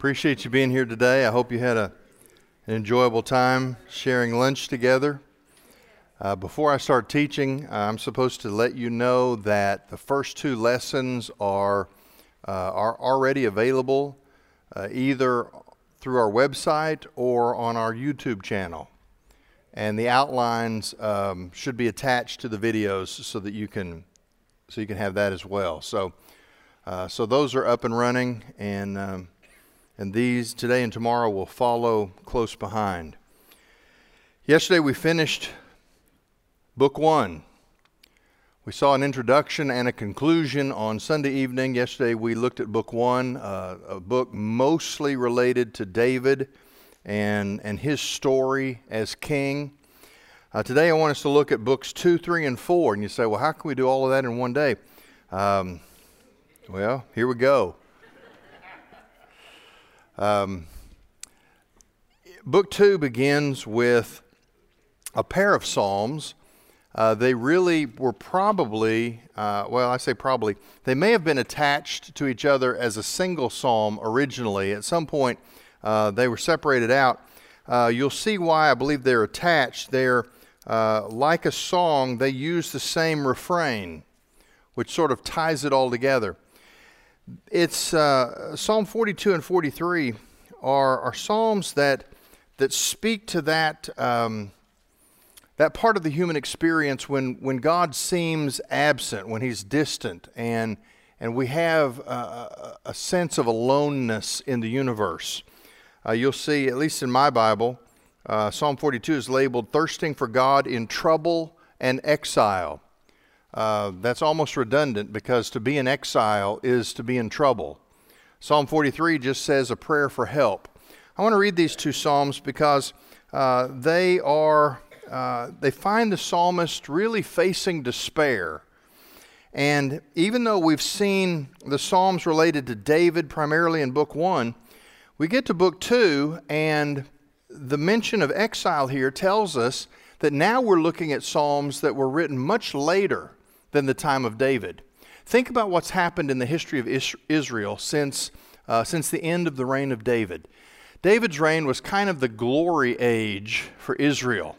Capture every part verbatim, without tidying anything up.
Appreciate you being here today. I hope you had a, an enjoyable time sharing lunch together. Uh, before I start teaching, I'm supposed to let you know that the first two lessons are, uh, are already available uh, either through our website or on our YouTube channel. And the outlines um, should be attached to the videos so that you can so you can have that as well. So uh, so those are up and running, and um, and these today and tomorrow will follow close behind. Yesterday we finished book one. We saw an introduction and a conclusion on Sunday evening. Yesterday we looked at book one, uh, a book mostly related to David and and his story as king. Uh, today I want us to look at books two, three, and four. And you say, well, how can we do all of that in one day? Um, well, here we go. Um, book two begins with a pair of Psalms. Uh, they really were probably, uh, well, I say probably, they may have been attached to each other as a single Psalm originally. At some point, Uh, they were separated out. Uh, you'll see why I believe they're attached. They're uh, like a song. They use the same refrain, which sort of ties it all together. It's uh, Psalm forty-two and forty-three are, are psalms that that speak to that um, that part of the human experience when when God seems absent, when He's distant, and and we have a, a sense of aloneness in the universe. Uh, you'll see, at least in my Bible, uh, Psalm forty-two is labeled thirsting for God in trouble and exile. Uh, that's almost redundant because to be in exile is to be in trouble. Psalm forty-three just says a prayer for help. I want to read these two Psalms because uh, they are, uh, they find the psalmist really facing despair. And even though we've seen the Psalms related to David primarily in book one, we get to book two, and the mention of exile here tells us that now we're looking at Psalms that were written much later than the time of David. Think about what's happened in the history of Israel since, uh, since the end of the reign of David. David's reign was kind of the glory age for Israel.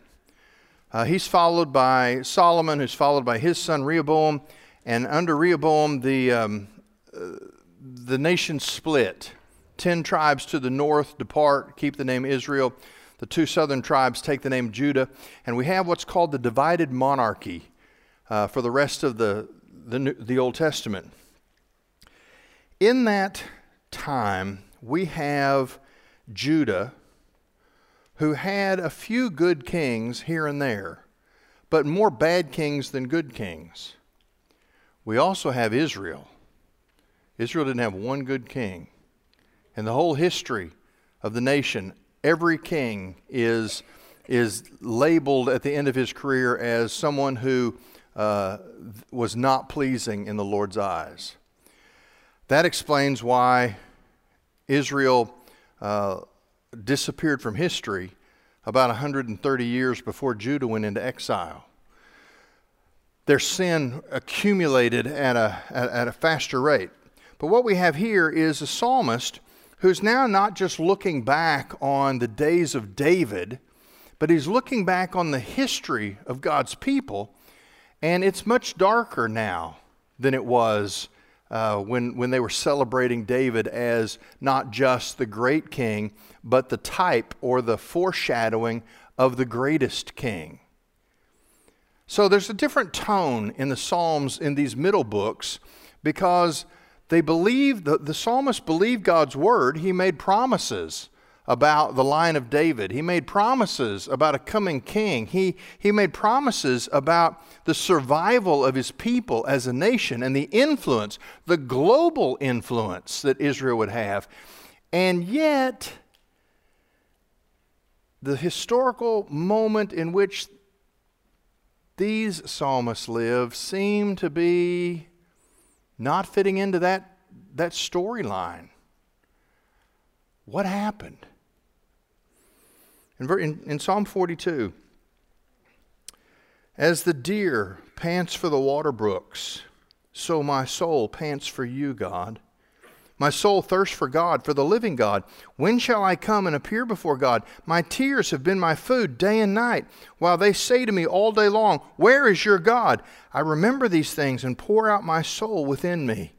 Uh, he's followed by Solomon, who's followed by his son Rehoboam, and under Rehoboam, the, um, uh, the nation split. Ten tribes to the north depart, keep the name Israel. The two southern tribes take the name Judah. And we have what's called the divided monarchy uh, for the rest of the, the, the Old Testament. In that time, we have Judah, who had a few good kings here and there, but more bad kings than good kings. We also have Israel. Israel didn't have one good king. And the whole history of the nation, every king is, is labeled at the end of his career as someone who uh, was not pleasing in the Lord's eyes. That explains why Israel uh, disappeared from history about one hundred thirty years before Judah went into exile. Their sin accumulated at a, at, at a faster rate. But what we have here is a psalmist who's now not just looking back on the days of David, but he's looking back on the history of God's people, and it's much darker now than it was uh, when, when they were celebrating David as not just the great king, but the type or the foreshadowing of the greatest king. So there's a different tone in the Psalms in these middle books because They believed, the, the psalmist believed God's word. He made promises about the line of David. He made promises about a coming king. He, he made promises about the survival of his people as a nation and the influence, the global influence that Israel would have. And yet, the historical moment in which these psalmists live seemed to be not fitting into that, that storyline. What happened? In, in, in Psalm forty-two, as the deer pants for the water brooks, so my soul pants for you, God. My soul thirsts for God, for the living God. When shall I come and appear before God? My tears have been my food day and night, while they say to me all day long, where is your God? I remember these things and pour out my soul within me.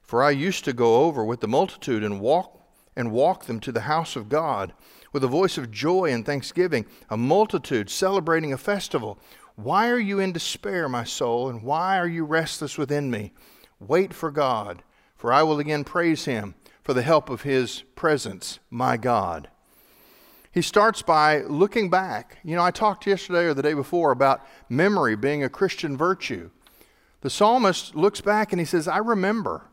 For I used to go over with the multitude and walk and walk them to the house of God with a voice of joy and thanksgiving, a multitude celebrating a festival. Why are you in despair, my soul, and why are you restless within me? Wait for God. For I will again praise him for the help of his presence, my God. He starts by looking back. You know, I talked yesterday or the day before about memory being a Christian virtue. The psalmist looks back and he says, I remember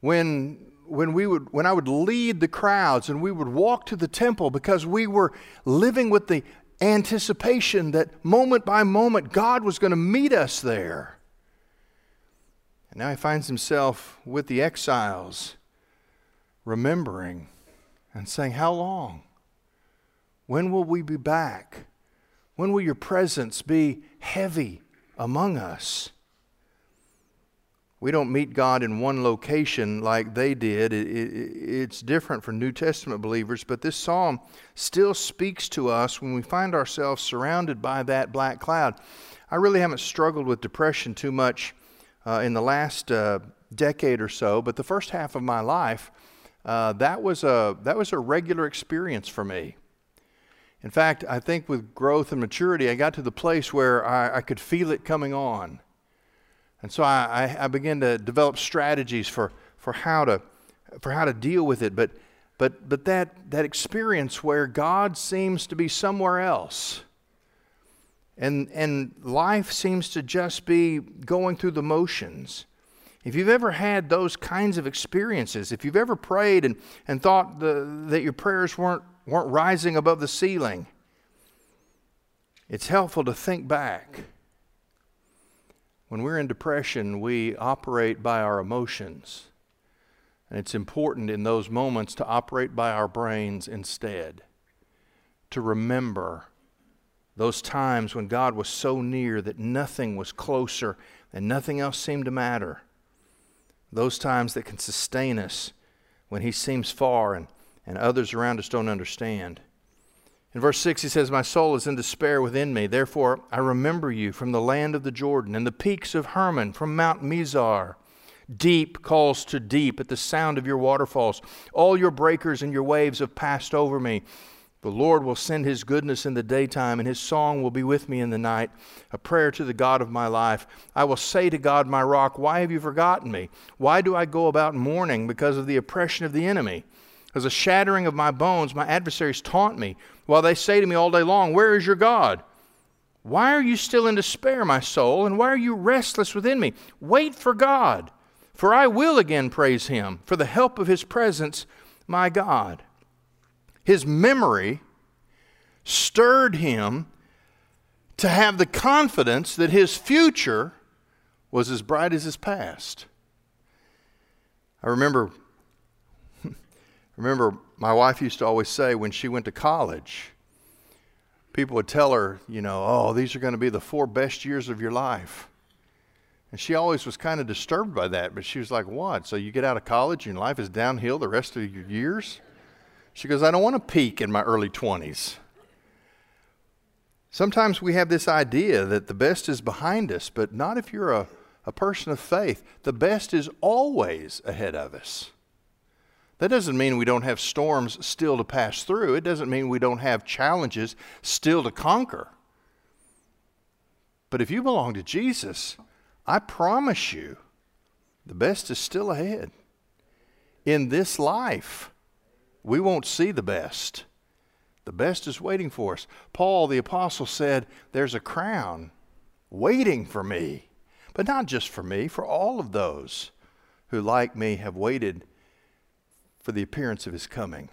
when, when, we would, when I would lead the crowds and we would walk to the temple because we were living with the anticipation that moment by moment God was going to meet us there. And now he finds himself with the exiles, remembering and saying, how long? When will we be back? When will your presence be heavy among us? We don't meet God in one location like they did. It, it, it's different for New Testament believers, but this psalm still speaks to us when we find ourselves surrounded by that black cloud. I really haven't struggled with depression too much Uh, in the last uh, decade or so, but the first half of my life, uh, that was a that was a regular experience for me. In fact, I think with growth and maturity, I got to the place where I, I could feel it coming on, and so I, I, I began to develop strategies for for how to for how to deal with it. But but but that that experience where God seems to be somewhere else. And, and life seems to just be going through the motions. If you've ever had those kinds of experiences, if you've ever prayed and, and thought the, that your prayers weren't, weren't rising above the ceiling, it's helpful to think back. When we're in depression, we operate by our emotions. And it's important in those moments to operate by our brains instead, to remember those times when God was so near that nothing was closer and nothing else seemed to matter. Those times that can sustain us when he seems far and, and others around us don't understand. In verse six he says, my soul is in despair within me. Therefore I remember you from the land of the Jordan and the peaks of Hermon, from Mount Mizar. Deep calls to deep at the sound of your waterfalls. All your breakers and your waves have passed over me. The Lord will send his goodness in the daytime, and his song will be with me in the night, a prayer to the God of my life. I will say to God, my rock, why have you forgotten me? Why do I go about mourning because of the oppression of the enemy? As a shattering of my bones, my adversaries taunt me, while they say to me all day long, where is your God? Why are you still in despair, my soul, and why are you restless within me? Wait for God, for I will again praise him for the help of his presence, my God. His memory stirred him to have the confidence that his future was as bright as his past. I remember, remember my wife used to always say when she went to college, people would tell her, you know, oh, these are going to be the four best years of your life. And she always was kind of disturbed by that, but she was like, what? So you get out of college and life is downhill the rest of your years? She goes, I don't want to peak in my early twenties. Sometimes we have this idea that the best is behind us, but not if you're a, a person of faith. The best is always ahead of us. That doesn't mean we don't have storms still to pass through. It doesn't mean we don't have challenges still to conquer. But if you belong to Jesus, I promise you, the best is still ahead. In this life, we won't see the best. The best is waiting for us. Paul the apostle said, there's a crown waiting for me, but not just for me, for all of those who, like me, have waited for the appearance of his coming.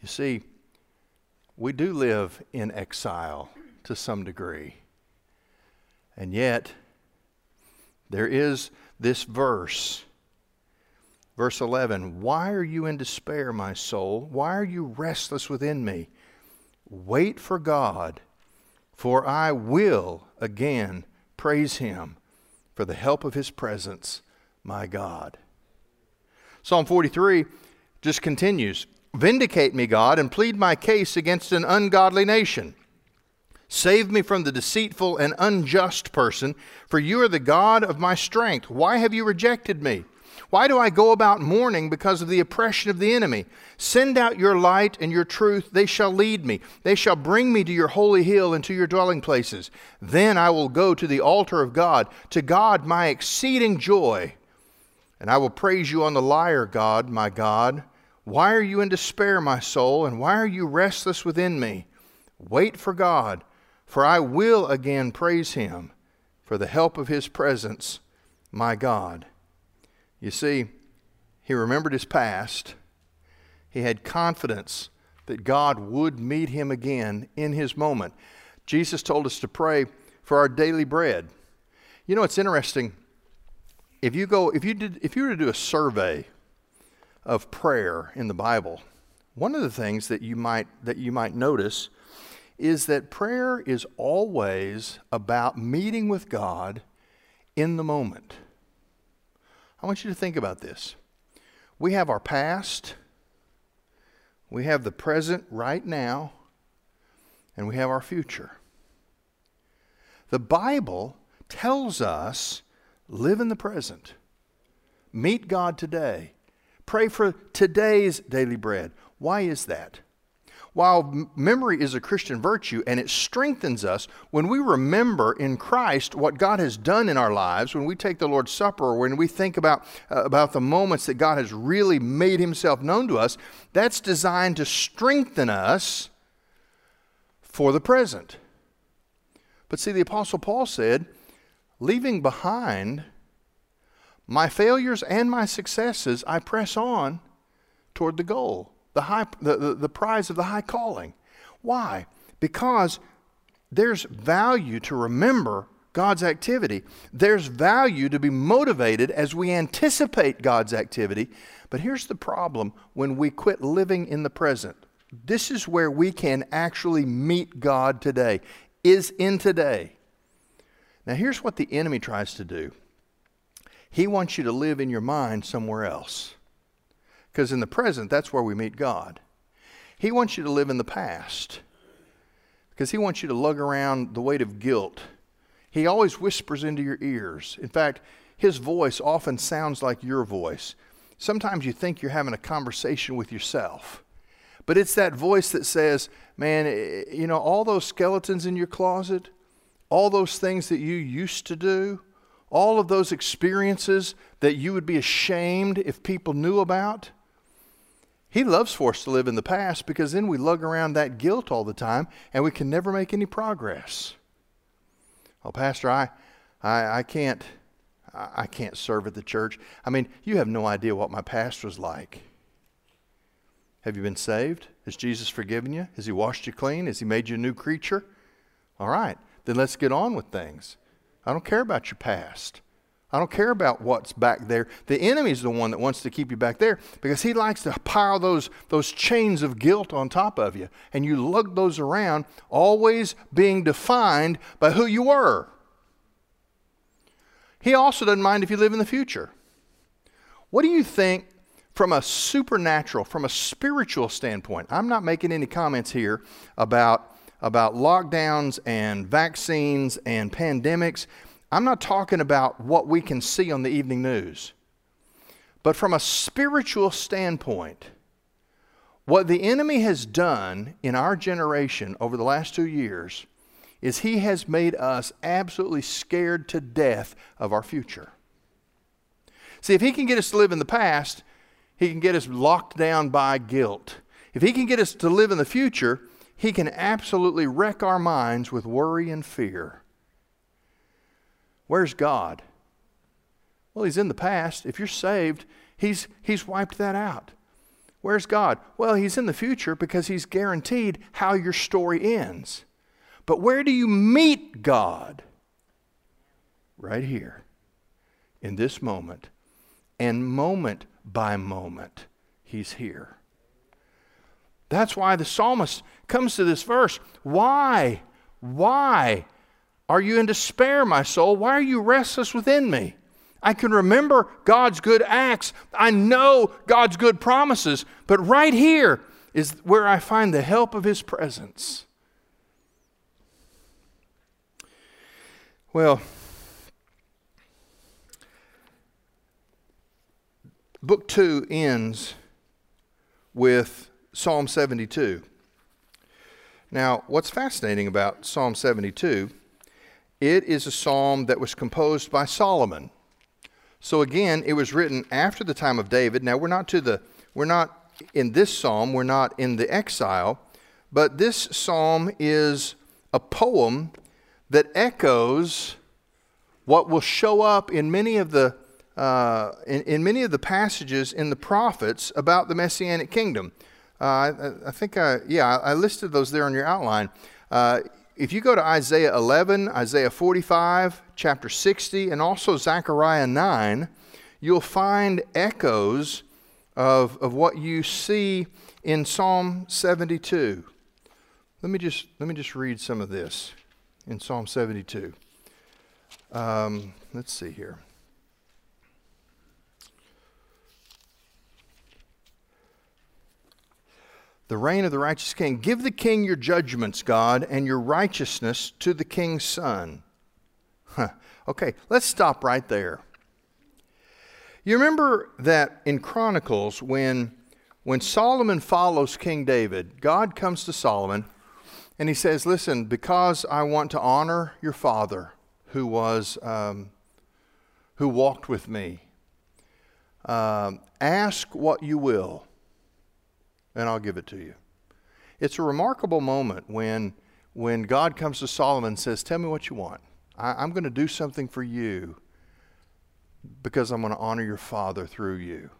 You see, we do live in exile to some degree. And yet, there is this verse. Verse eleven, why are you in despair, my soul? Why are you restless within me? Wait for God, for I will again praise him for the help of his presence, my God. Psalm forty-three just continues. Vindicate me, God, and plead my case against an ungodly nation. Save me from the deceitful and unjust person, for you are the God of my strength. Why have you rejected me? Why do I go about mourning because of the oppression of the enemy? Send out your light and your truth, they shall lead me. They shall bring me to your holy hill and to your dwelling places. Then I will go to the altar of God, to God my exceeding joy. And I will praise you on the lyre, God, my God. Why are you in despair, my soul, and why are you restless within me? Wait for God, for I will again praise him for the help of his presence, my God. You see, he remembered his past. He had confidence that God would meet him again in his moment. Jesus told us to pray for our daily bread. You know, it's interesting. If you go, if you did, if you were to do a survey of prayer in the Bible, one of the things that you might that you might notice is that prayer is always about meeting with God in the moment. I want you to think about this. We have our past, we have the present right now, and we have our future. The Bible tells us, live in the present. Meet God today. Pray for today's daily bread. Why is that? While memory is a Christian virtue and it strengthens us, when we remember in Christ what God has done in our lives, when we take the Lord's Supper, when we think about, uh, about the moments that God has really made himself known to us, that's designed to strengthen us for the present. But see, the Apostle Paul said, leaving behind my failures and my successes, I press on toward the goal. The, high, the, the, the prize of the high calling. Why? Because there's value to remember God's activity. There's value to be motivated as we anticipate God's activity. But here's the problem when we quit living in the present. This is where we can actually meet God today, is in today. Now here's what the enemy tries to do. He wants you to live in your mind somewhere else. Because in the present, that's where we meet God. He wants you to live in the past. Because he wants you to lug around the weight of guilt. He always whispers into your ears. In fact, his voice often sounds like your voice. Sometimes you think you're having a conversation with yourself. But it's that voice that says, man, you know, all those skeletons in your closet, all those things that you used to do, all of those experiences that you would be ashamed if people knew about. He loves for us to live in the past because then we lug around that guilt all the time and we can never make any progress. Well, Pastor, I, I, I can't, I can't serve at the church. I mean, you have no idea what my past was like. Have you been saved? Has Jesus forgiven you? Has he washed you clean? Has he made you a new creature? All right, then let's get on with things. I don't care about your past. I don't care about what's back there. The enemy's the one that wants to keep you back there because he likes to pile those, those chains of guilt on top of you. And you lug those around, always being defined by who you were. He also doesn't mind if you live in the future. What do you think from a supernatural, from a spiritual standpoint? I'm not making any comments here about, about lockdowns and vaccines and pandemics. I'm not talking about what we can see on the evening news. But from a spiritual standpoint, what the enemy has done in our generation over the last two years is he has made us absolutely scared to death of our future. See, if he can get us to live in the past, he can get us locked down by guilt. If he can get us to live in the future, he can absolutely wreck our minds with worry and fear. Where's God? Well, he's in the past. If you're saved, he's, he's wiped that out. Where's God? Well, he's in the future because he's guaranteed how your story ends. But where do you meet God? Right here, in this moment, and moment by moment, he's here. That's why the psalmist comes to this verse. Why? Why are you in despair, my soul? Why are you restless within me? I can remember God's good acts. I know God's good promises. But right here is where I find the help of His presence. Well, book two ends with Psalm seventy-two. Now, what's fascinating about Psalm seventy-two, it is a psalm that was composed by Solomon. So again, it was written after the time of David. Now, we're not to the, we're not in this psalm, we're not in the exile, but this psalm is a poem that echoes what will show up in many of the uh, in, in many of the passages in the prophets about the Messianic kingdom. Uh, I, I think I yeah I listed those there on your outline. Uh, if you go to Isaiah eleven, Isaiah forty-five, chapter sixty, and also Zechariah nine, you'll find echoes of of what you see in Psalm seventy-two. Let me just let me just read some of this. In Psalm seventy-two. Um, let's see here. The reign of the righteous king. Give the king your judgments, God, and your righteousness to the king's son. Huh. Okay, let's stop right there. You remember that in Chronicles, when, when Solomon follows King David, God comes to Solomon, and he says, listen, because I want to honor your father who was, um, who walked with me, um, ask what you will, and I'll give it to you. It's a remarkable moment when, when God comes to Solomon and says, tell me what you want. I, I'm going to do something for you because I'm going to honor your father through you.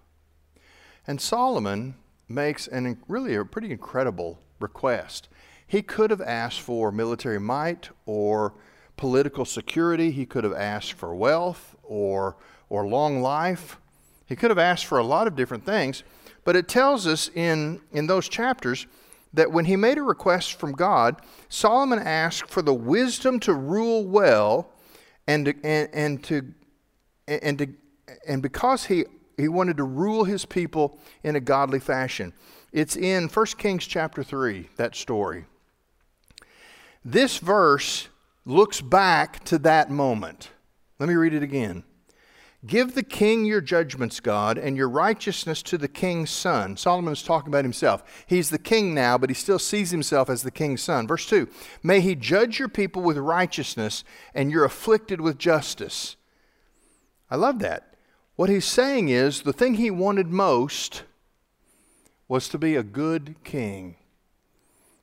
And Solomon makes an really a pretty incredible request. He could have asked for military might or political security. He could have asked for wealth or, or long life. He could have asked for a lot of different things. But it tells us in, in those chapters that when he made a request from God, Solomon asked for the wisdom to rule well, and to, and, and to and to and because he he wanted to rule his people in a godly fashion. It's in First Kings chapter three, that story. This verse looks back to that moment. Let me read it again. Give the king your judgments, God, and your righteousness to the king's son. Solomon's talking about himself. He's the king now, but he still sees himself as the king's son. Verse two, may he judge your people with righteousness, and you're afflicted with justice. I love that. What he's saying is the thing he wanted most was to be a good king,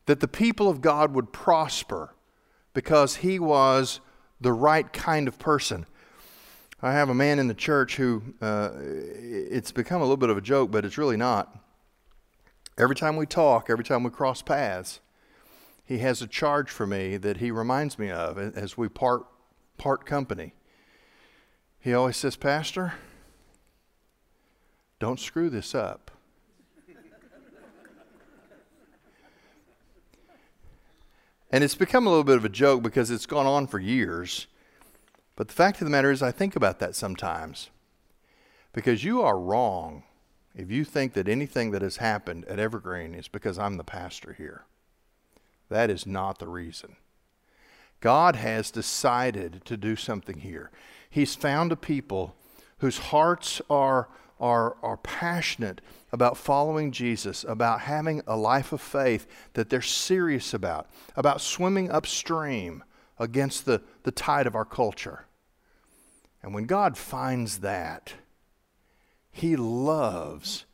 that the people of God would prosper because he was the right kind of person. I have a man in the church who, uh, it's become a little bit of a joke, but it's really not. Every time we talk, every time we cross paths, he has a charge for me that he reminds me of as we part, part company. He always says, Pastor, don't screw this up. And it's become a little bit of a joke because it's gone on for years. But the fact of the matter is I think about that sometimes. Because you are wrong if you think that anything that has happened at Evergreen is because I'm the pastor here. That is not the reason. God has decided to do something here. He's found a people whose hearts are, are, are passionate about following Jesus, about having a life of faith that they're serious about, about swimming upstream against the, the tide of our culture. And when God finds that, He loves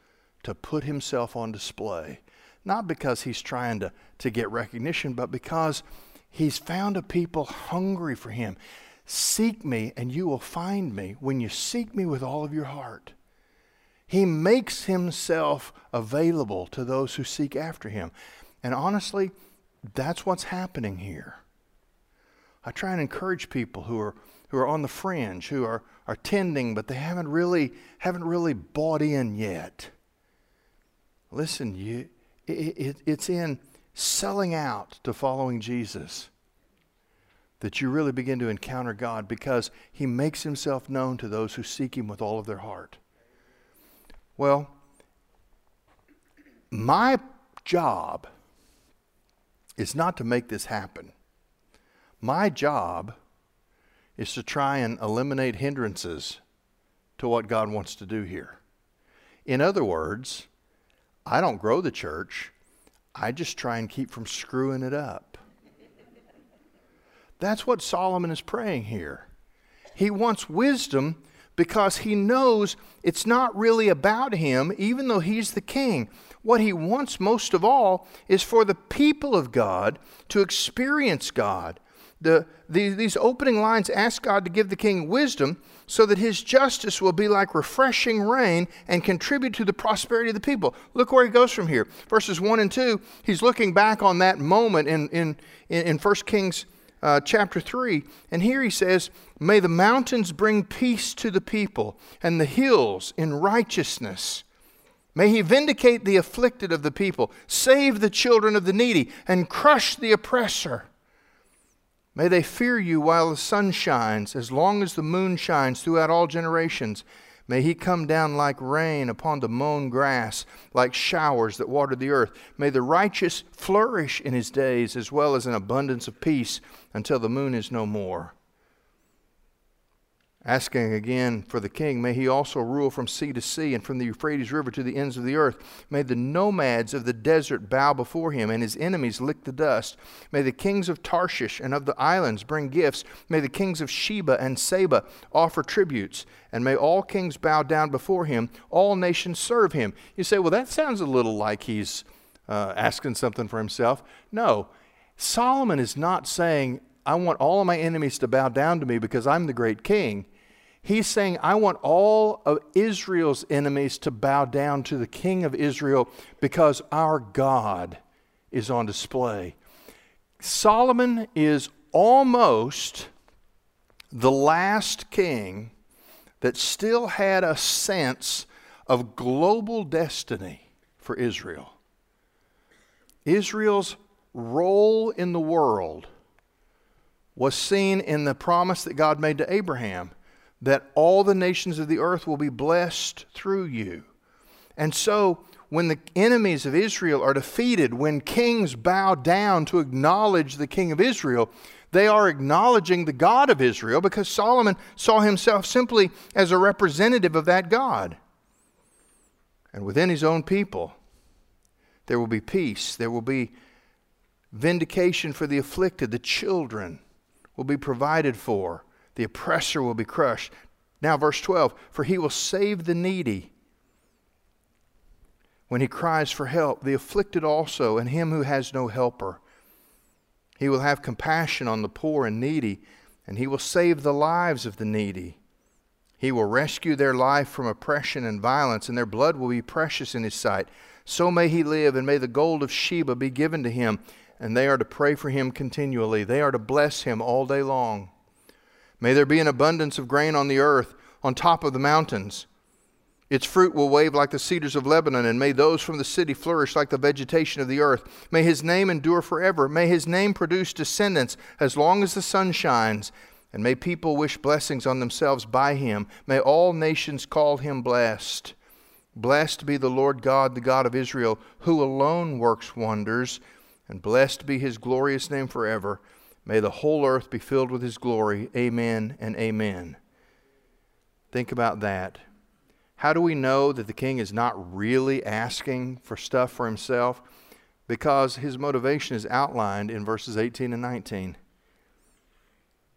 to put Himself on display, not because He's trying to, to get recognition, but because He's found a people hungry for Him. Seek me and you will find me when you seek me with all of your heart. He makes Himself available to those who seek after Him. And honestly, that's what's happening here. I try and encourage people who are who are on the fringe, who are, are tending, but they haven't really haven't really bought in yet. Listen, you it, it, it's in selling out to following Jesus. that you really begin to encounter God, because He makes Himself known to those who seek Him with all of their heart. Well, my job is not to make this happen. My job is to try and eliminate hindrances to what God wants to do here. In other words, I don't grow the church. I just try and keep from screwing it up. That's what Solomon is praying here. He wants wisdom because he knows it's not really about him, even though he's the king. What he wants most of all is for the people of God to experience God. The, the, these opening lines ask God to give the king wisdom so that his justice will be like refreshing rain and contribute to the prosperity of the people. Look where he goes from here. Verses one and two, he's looking back on that moment in, in, in First Kings uh, chapter three. And here he says, "May the mountains bring peace to the people, and the hills in righteousness. May he vindicate the afflicted of the people, save the children of the needy, and crush the oppressor. May they fear you while the sun shines, as long as the moon shines throughout all generations. May he come down like rain upon the mown grass, like showers that water the earth. May the righteous flourish in his days, as well as an abundance of peace, until the moon is no more." Asking again for the king, "May he also rule from sea to sea and from the Euphrates River to the ends of the earth. May the nomads of the desert bow before him and his enemies lick the dust. May the kings of Tarshish and of the islands bring gifts. May the kings of Sheba and Saba offer tributes. And may all kings bow down before him. All nations serve him." You say, well, that sounds a little like he's uh, asking something for himself. No, Solomon is not saying, I want all of my enemies to bow down to me because I'm the great king. He's saying, I want all of Israel's enemies to bow down to the King of Israel because our God is on display. Solomon is almost the last king that still had a sense of global destiny for Israel. Israel's role in the world was seen in the promise that God made to Abraham, that all the nations of the earth will be blessed through you. And so when the enemies of Israel are defeated, when kings bow down to acknowledge the King of Israel, they are acknowledging the God of Israel, because Solomon saw himself simply as a representative of that God. And within his own people, there will be peace. There will be vindication for the afflicted, the children will be provided for, the oppressor will be crushed. Now verse twelve, "For he will save the needy when he cries for help, the afflicted also, and him who has no helper. He will have compassion on the poor and needy, and he will save the lives of the needy. He will rescue their life from oppression and violence, and their blood will be precious in his sight. So may he live, and may the gold of Sheba be given to him." And they are to pray for him continually. They are to bless him all day long. "May there be an abundance of grain on the earth, on top of the mountains. Its fruit will wave like the cedars of Lebanon, and may those from the city flourish like the vegetation of the earth. May his name endure forever. May his name produce descendants as long as the sun shines. And may people wish blessings on themselves by him. May all nations call him blessed. Blessed be the Lord God, the God of Israel, who alone works wonders, and blessed be his glorious name forever. May the whole earth be filled with his glory. Amen and amen." Think about that. How do we know that the king is not really asking for stuff for himself? Because his motivation is outlined in verses eighteen and nineteen.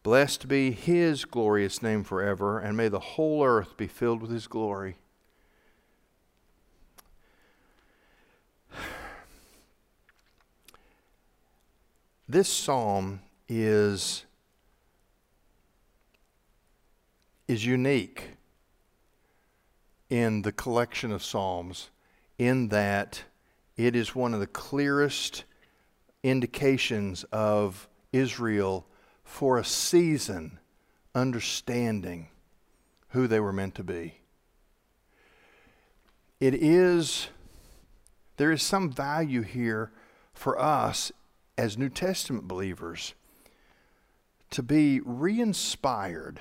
"Blessed be his glorious name forever, and may the whole earth be filled with his glory." This psalm is, is unique in the collection of psalms, in that it is one of the clearest indications of Israel for a season understanding who they were meant to be. It is, there is some value here for us as New Testament believers to be re-inspired,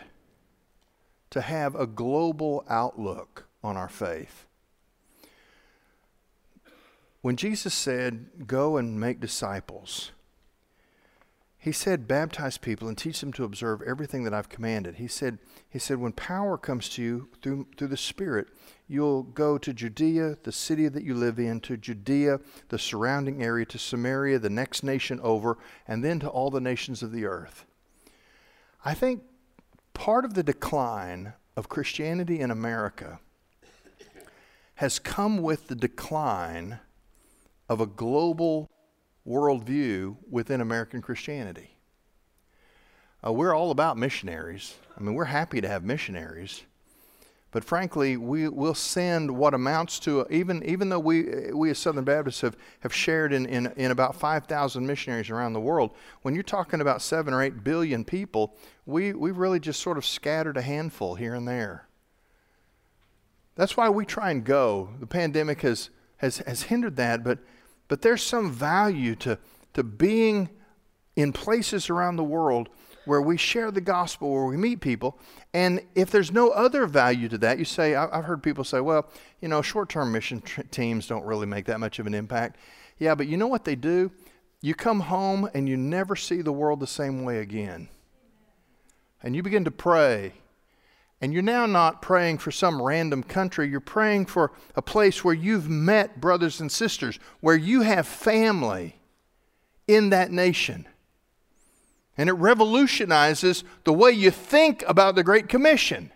to have a global outlook on our faith. When Jesus said, "Go and make disciples," he said, "Baptize people and teach them to observe everything that I've commanded." He said, he said, when power comes to you through, through the Spirit, you'll go to Judea, the city that you live in, to Judea, the surrounding area, to Samaria, the next nation over, and then to all the nations of the earth. I think part of the decline of Christianity in America has come with the decline of a global worldview within American Christianity. Uh, we're all about missionaries. I mean, we're happy to have missionaries, but frankly, we will send what amounts to, even even though we we as Southern Baptists have have shared in in, in about five thousand missionaries around the world. When you're talking about seven or eight billion people, we we really just sort of scattered a handful here and there. That's why we try and go. The pandemic has has has hindered that, but. But there's some value to, to being in places around the world where we share the gospel, where we meet people. And if there's no other value to that, you say, I've heard people say, well, you know, short-term mission teams don't really make that much of an impact. Yeah, but you know what they do? You come home and you never see the world the same way again. And you begin to pray. And you're now not praying for some random country. You're praying for a place where you've met brothers and sisters, where you have family in that nation. And it revolutionizes the way you think about the Great Commission.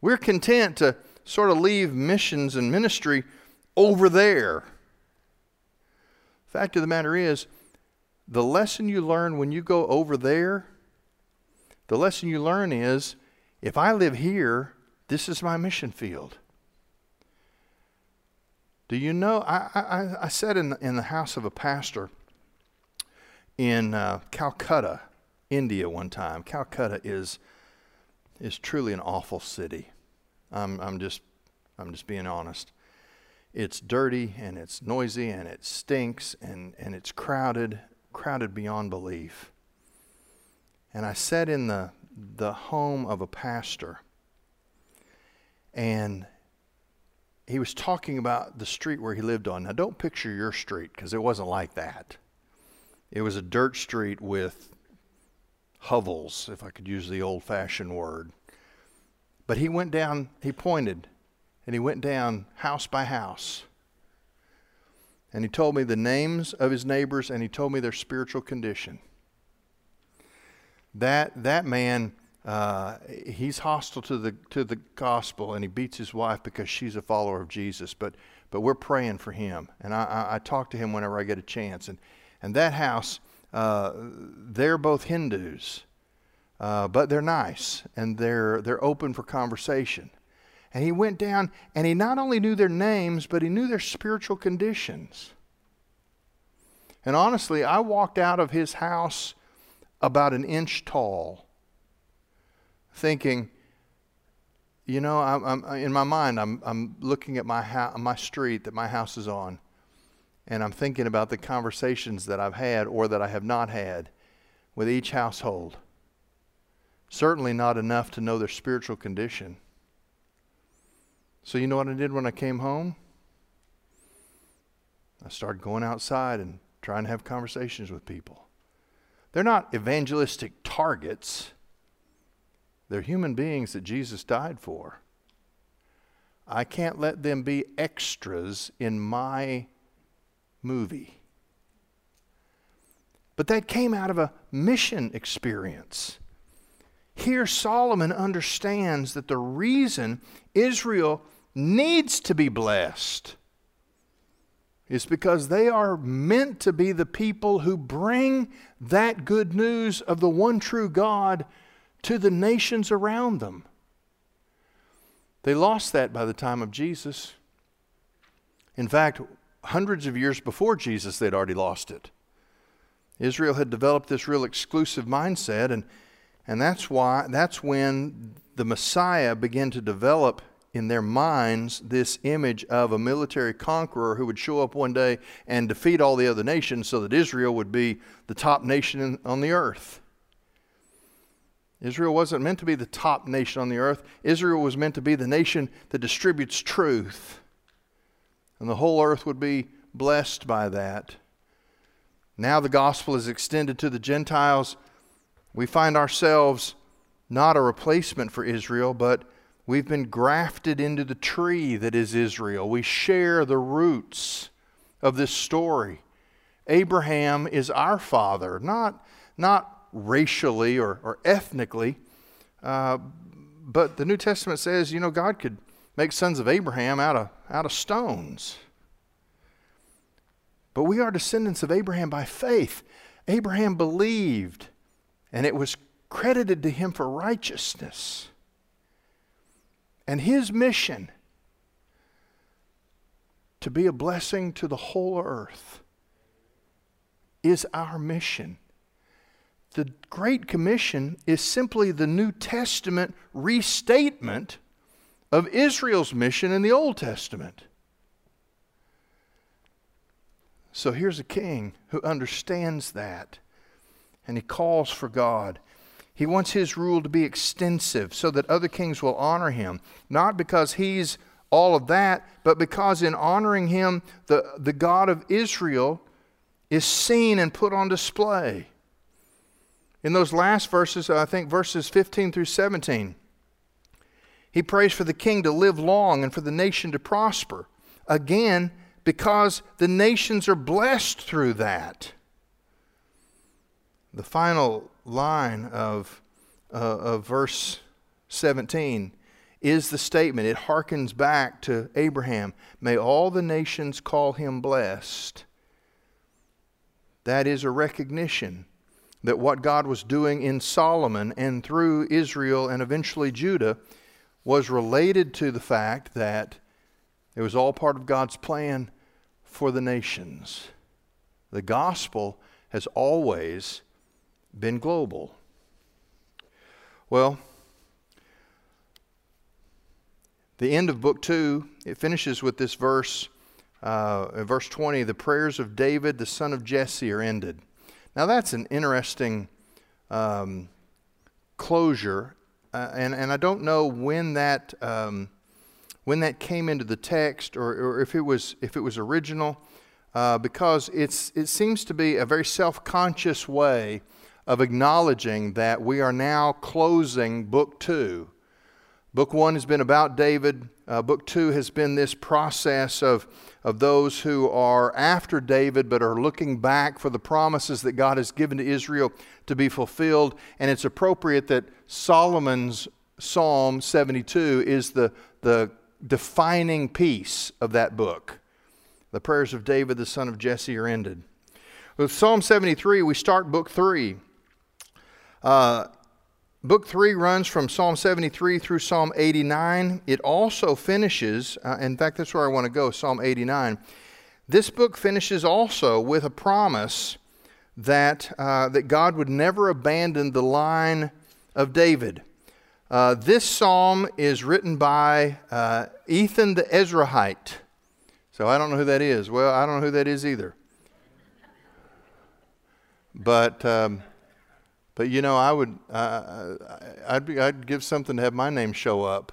We're content to sort of leave missions and ministry over there. Fact of the matter is, the lesson you learn when you go over there, the lesson you learn is, if I live here, this is my mission field. Do you know, I, I, I sat in, in the house of a pastor in uh, Calcutta, India one time. Calcutta is, is truly an awful city. I'm, I'm, just, I'm just being honest. It's dirty, and it's noisy, and it stinks, and, and it's crowded, crowded beyond belief. And I sat in the, the home of a pastor, and he was talking about the street where he lived on. Now, don't picture your street, because it wasn't like that. It was a dirt street with hovels, if I could use the old-fashioned word. But he went down, he pointed, and he went down house by house. And he told me the names of his neighbors, and he told me their spiritual condition. That that man, uh, he's hostile to the to the gospel, and he beats his wife because she's a follower of Jesus. But but we're praying for him, and I, I, I talk to him whenever I get a chance. And and that house, uh, they're both Hindus, uh, but they're nice, and they're they're open for conversation. And he went down, and he not only knew their names, but he knew their spiritual conditions. And honestly, I walked out of his house about an inch tall, thinking, you know, I'm, I'm in my mind, I'm, I'm looking at my house, my street that my house is on, and I'm thinking about the conversations that I've had or that I have not had with each household. Certainly not enough to know their spiritual condition. So you know what I did when I came home? I started going outside and trying to have conversations with people. They're not evangelistic targets. They're human beings that Jesus died for. I can't let them be extras in my movie. But that came out of a mission experience. Here Solomon understands that the reason Israel needs to be blessed is because they are meant to be the people who bring that good news of the one true God to the nations around them. They lost that by the time of Jesus. In fact, hundreds of years before Jesus, they'd already lost it. Israel had developed this real exclusive mindset, and, and that's why, that's when the Messiah began to develop in their minds this image of a military conqueror who would show up one day and defeat all the other nations so that Israel would be the top nation on the earth. Israel wasn't meant to be the top nation on the earth. Israel was meant to be the nation that distributes truth. And the whole earth would be blessed by that. Now the gospel is extended to the Gentiles. We find ourselves not a replacement for Israel, but we've been grafted into the tree that is Israel. We share the roots of this story. Abraham is our father, not, not racially or, or ethnically, uh, but the New Testament says, you know, God could make sons of Abraham out of, out of stones. But we are descendants of Abraham by faith. Abraham believed, and it was credited to him for righteousness. And his mission, to be a blessing to the whole earth, is our mission. The Great Commission is simply the New Testament restatement of Israel's mission in the Old Testament. So here's a king who understands that, and he calls for God. He wants his rule to be extensive so that other kings will honor him, not because he's all of that, but because in honoring him, the, the God of Israel is seen and put on display. In those last verses, I think verses fifteen through seventeen, he prays for the king to live long and for the nation to prosper. Again, because the nations are blessed through that. The final line of, uh, of verse seventeen is the statement. It harkens back to Abraham. May all the nations call him blessed. That is a recognition that what God was doing in Solomon and through Israel and eventually Judah was related to the fact that it was all part of God's plan for the nations. The gospel has always been global. Well, the end of book two, it finishes with this verse, uh, verse twenty, the prayers of David, the son of Jesse, are ended. Now that's an interesting um, closure, uh, and, and I don't know when that... Um, when that came into the text, or, or if it was if it was original, uh, because it's it seems to be a very self-conscious way of acknowledging that we are now closing book two. Book one has been about David. Uh, book two has been this process of of those who are after David but are looking back for the promises that God has given to Israel to be fulfilled. And it's appropriate that Solomon's Psalm seventy-two is the the defining piece of that book. The prayers of David, the son of Jesse, are ended. With Psalm seventy-three, we start book three. Uh, book three runs from Psalm seventy-three through Psalm eighty-nine. It also finishes, uh, in fact, that's where I want to go, Psalm eighty-nine. This book finishes also with a promise that, uh, that God would never abandon the line of David. Uh, this psalm is written by uh, Ethan the Ezrahite. So I don't know who that is. Well, I don't know who that is either. But, um, but you know, I would, uh, I'd, be, I'd give something to have my name show up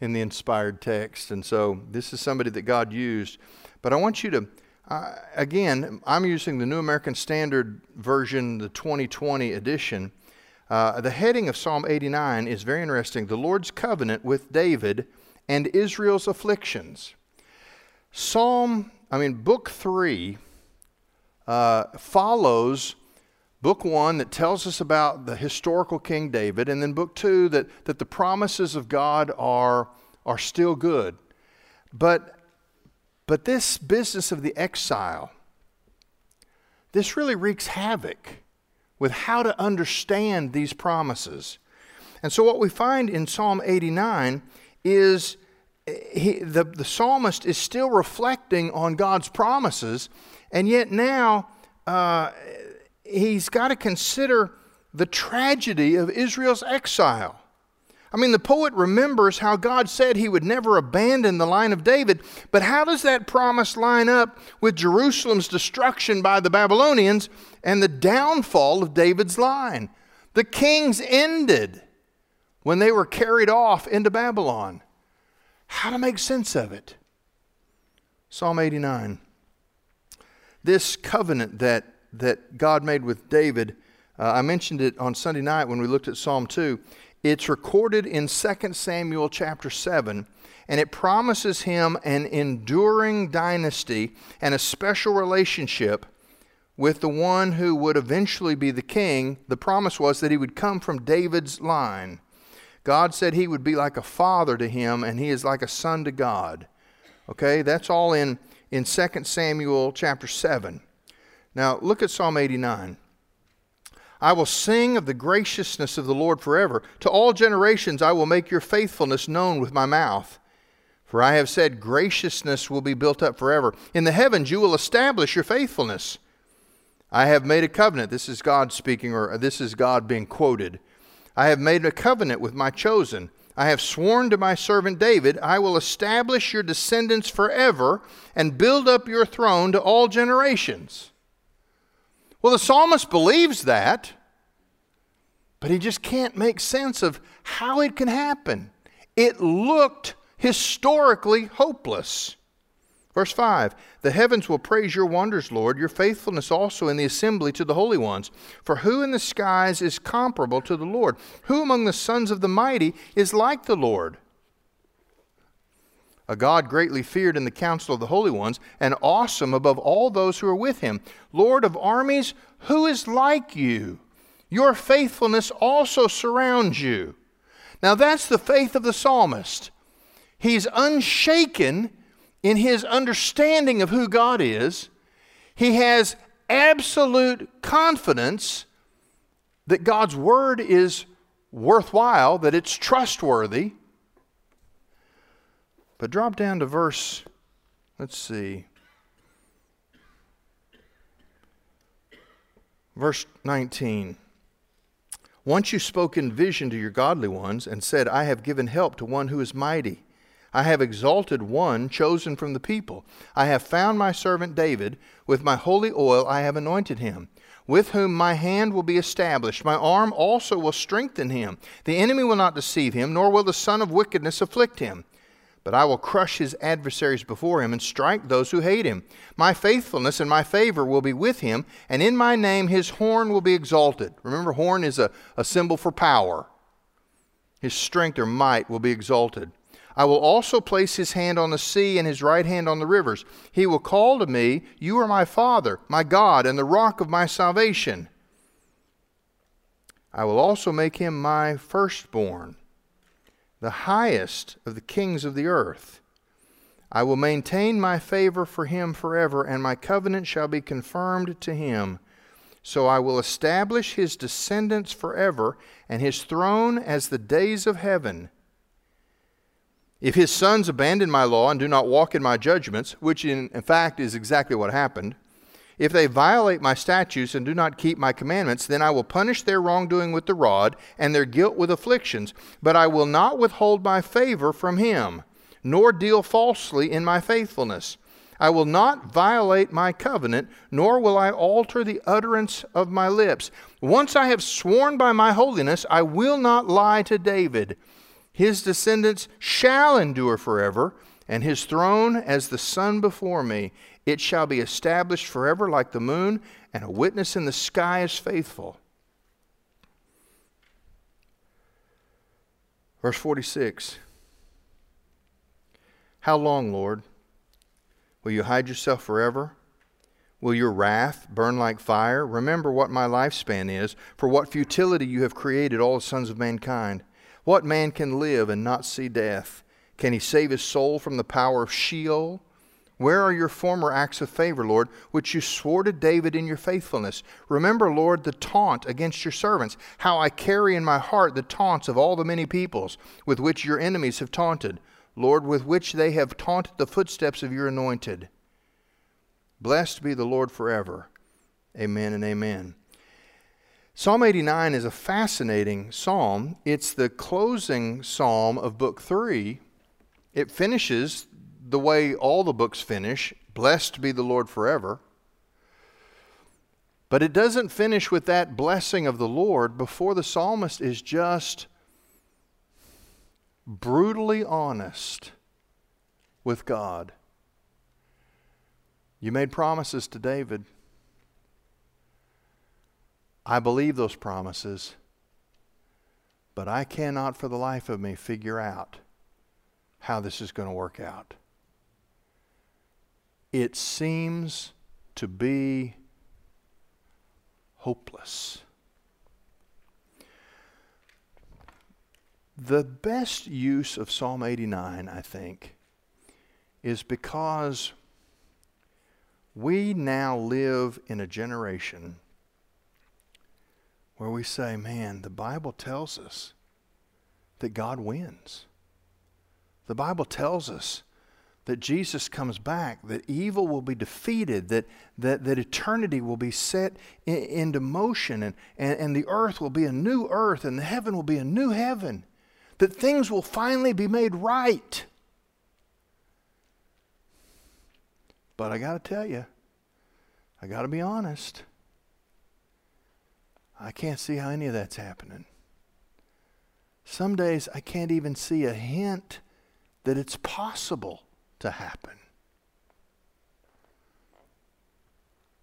in the inspired text. And so this is somebody that God used. But I want you to, uh, again, I'm using the New American Standard Version, the twenty twenty edition. Uh, the heading of Psalm eighty-nine is very interesting. The Lord's covenant with David and Israel's afflictions. Psalm, I mean, book three uh, follows book one that tells us about the historical King David, and then book two that, that the promises of God are, are still good. But, but this business of the exile, this really wreaks havoc with how to understand these promises. And so what we find in Psalm eighty-nine is he, the, the psalmist is still reflecting on God's promises, and yet now uh, he's got to consider the tragedy of Israel's exile. I mean, the poet remembers how God said he would never abandon the line of David, but how does that promise line up with Jerusalem's destruction by the Babylonians and the downfall of David's line? The kings ended when they were carried off into Babylon. How to make sense of it? Psalm eighty-nine. This covenant that, that God made with David, uh, I mentioned it on Sunday night when we looked at Psalm two. It's recorded in Second Samuel chapter seven, and it promises him an enduring dynasty and a special relationship with the one who would eventually be the king. The promise was that he would come from David's line. God said he would be like a father to him, and he is like a son to God. Okay, that's all in, in Second Samuel chapter seven. Now, look at Psalm eighty-nine. I will sing of the graciousness of the Lord forever. To all generations I will make your faithfulness known with my mouth. For I have said, graciousness will be built up forever. In the heavens you will establish your faithfulness. I have made a covenant. This is God speaking, or this is God being quoted. I have made a covenant with my chosen. I have sworn to my servant David, I will establish your descendants forever and build up your throne to all generations. Well, the psalmist believes that, but he just can't make sense of how it can happen. It looked historically hopeless. Verse five, the heavens will praise your wonders, Lord, your faithfulness also in the assembly to the holy ones. For who in the skies is comparable to the Lord? Who among the sons of the mighty is like the Lord? A God greatly feared in the council of the holy ones, and awesome above all those who are with him. Lord of armies, who is like you? Your faithfulness also surrounds you. Now that's the faith of the psalmist. He's unshaken in his understanding of who God is. He has absolute confidence that God's word is worthwhile, that it's trustworthy. But drop down to verse, let's see, verse nineteen. Once you spoke in vision to your godly ones and said, I have given help to one who is mighty. I have exalted one chosen from the people. I have found my servant David. With my holy oil I have anointed him, with whom my hand will be established. My arm also will strengthen him. The enemy will not deceive him, nor will the son of wickedness afflict him. But I will crush his adversaries before him and strike those who hate him. My faithfulness and my favor will be with him, and in my name his horn will be exalted. Remember, horn is a, a symbol for power. His strength or might will be exalted. I will also place his hand on the sea and his right hand on the rivers. He will call to me, you are my Father, my God, and the rock of my salvation. I will also make him my firstborn, the highest of the kings of the earth. I will maintain my favor for him forever, and my covenant shall be confirmed to him. So I will establish his descendants forever, and his throne as the days of heaven. If his sons abandon my law and do not walk in my judgments, which in fact is exactly what happened, if they violate my statutes and do not keep my commandments, then I will punish their wrongdoing with the rod and their guilt with afflictions, but I will not withhold my favor from him, nor deal falsely in my faithfulness. I will not violate my covenant, nor will I alter the utterance of my lips. Once I have sworn by my holiness, I will not lie to David. His descendants shall endure forever, and his throne as the sun before me. It shall be established forever like the moon, and a witness in the sky is faithful. Verse forty-six. How long, Lord? Will you hide yourself forever? Will your wrath burn like fire? Remember what my lifespan is, for what futility you have created all the sons of mankind. What man can live and not see death? Can he save his soul from the power of Sheol? Where are your former acts of favor, Lord, which you swore to David in your faithfulness? Remember, Lord, the taunt against your servants, how I carry in my heart the taunts of all the many peoples with which your enemies have taunted, Lord, with which they have taunted the footsteps of your anointed. Blessed be the Lord forever. Amen and amen. Psalm eighty-nine is a fascinating psalm. It's the closing psalm of book three. It finishes the way all the books finish, blessed be the Lord forever. But it doesn't finish with that blessing of the Lord before the psalmist is just brutally honest with God. You made promises to David. I believe those promises, but I cannot for the life of me figure out how this is going to work out. It seems to be hopeless. The best use of Psalm eighty-nine, I think, is because we now live in a generation where we say, man, the Bible tells us that God wins. The Bible tells us that Jesus comes back, that evil will be defeated, that, that, that eternity will be set in, into motion, and, and, and the earth will be a new earth, and the heaven will be a new heaven, that things will finally be made right. But I got to tell you, I got to be honest, I can't see how any of that's happening. Some days I can't even see a hint that it's possible to happen.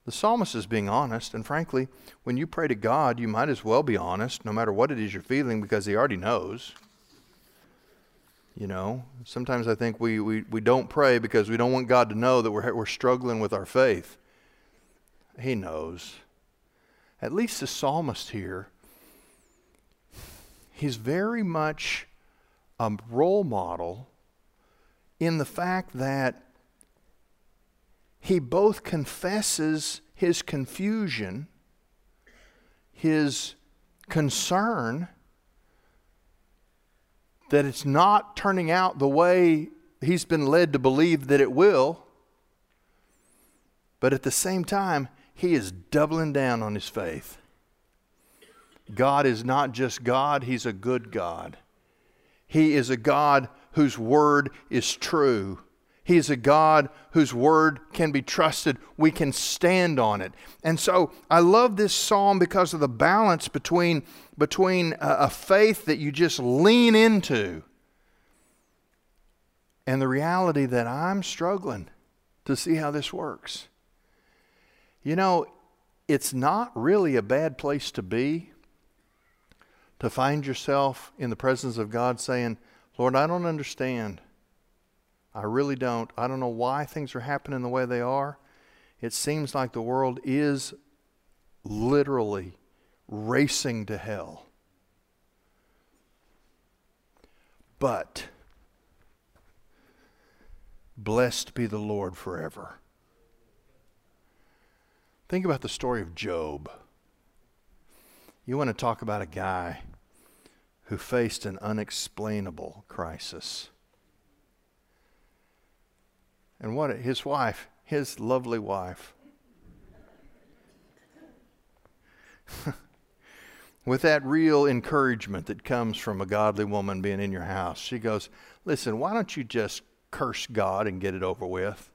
The psalmist is being honest, and frankly, when you pray to God, you might as well be honest, no matter what it is you're feeling, because He already knows. You know, sometimes I think we, we, we don't pray because we don't want God to know that we're, we're struggling with our faith. He knows. At least the psalmist here, he's very much a role model in the fact that he both confesses his confusion, his concern that it's not turning out the way he's been led to believe that it will, but at the same time, he is doubling down on his faith. God is not just God, He's a good God. He is a God whose word is true. He is a God whose word can be trusted. We can stand on it. And so I love this psalm because of the balance between, between a faith that you just lean into and the reality that I'm struggling to see how this works. You know, it's not really a bad place to be, to find yourself in the presence of God saying, Lord, I don't understand. I really don't. I don't know why things are happening the way they are. It seems like the world is literally racing to hell. But blessed be the Lord forever. Think about the story of Job. You want to talk about a guy who faced an unexplainable crisis. And what his wife, his lovely wife, with that real encouragement that comes from a godly woman being in your house, she goes, listen, why don't you just curse God and get it over with?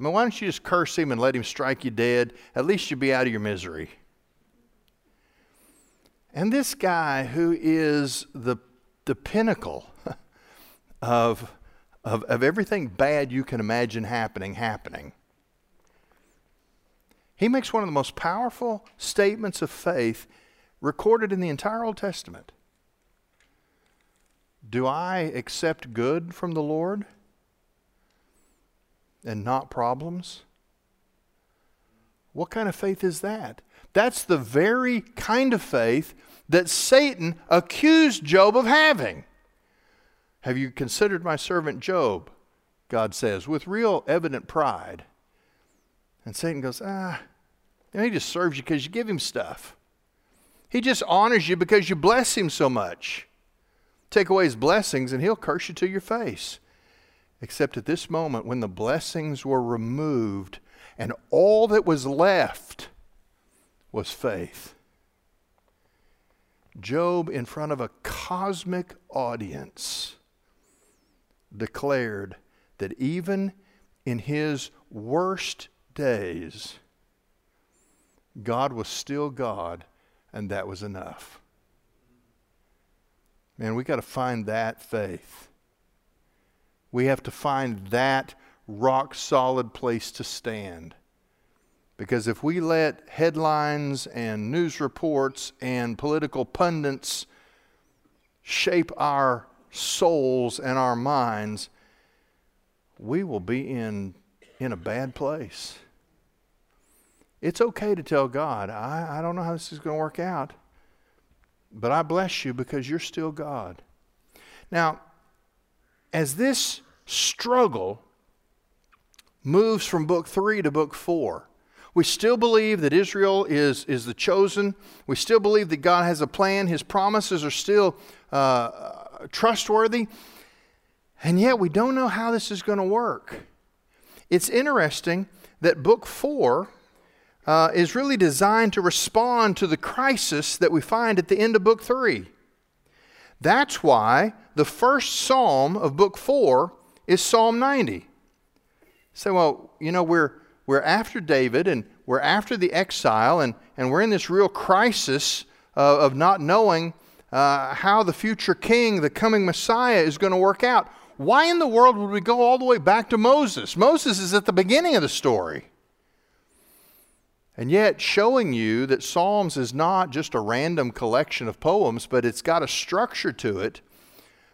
I mean, why don't you just curse Him and let Him strike you dead? At least you'll be out of your misery. And this guy who is the, the pinnacle of, of, of everything bad you can imagine happening, happening, he makes one of the most powerful statements of faith recorded in the entire Old Testament. Do I accept good from the Lord and not problems? What kind of faith is that? That's the very kind of faith that Satan accused Job of having. Have you considered my servant Job? God says, with real evident pride. And Satan goes, ah, you know, he just serves you because you give him stuff. He just honors you because you bless him so much. Take away his blessings and he'll curse you to your face. Except at this moment, when the blessings were removed and all that was left was faith, Job, in front of a cosmic audience, declared that even in his worst days, God was still God, and that was enough. Man, we got to find that faith. We have to find that rock-solid place to stand. Because if we let headlines and news reports and political pundits shape our souls and our minds, we will be in, in a bad place. It's okay to tell God, I, I don't know how this is going to work out, but I bless you because you're still God. Now, as this struggle moves from book three to book four, we still believe that Israel is, is the chosen. We still believe that God has a plan. His promises are still uh, trustworthy. And yet we don't know how this is going to work. It's interesting that book four uh, is really designed to respond to the crisis that we find at the end of book three. That's why the first psalm of book four is Psalm ninety. So, well, you know, we're... We're after David, and we're after the exile, and, and we're in this real crisis uh, of not knowing uh, how the future king, the coming Messiah, is going to work out. Why in the world would we go all the way back to Moses? Moses is at the beginning of the story. And yet, showing you that Psalms is not just a random collection of poems, but it's got a structure to it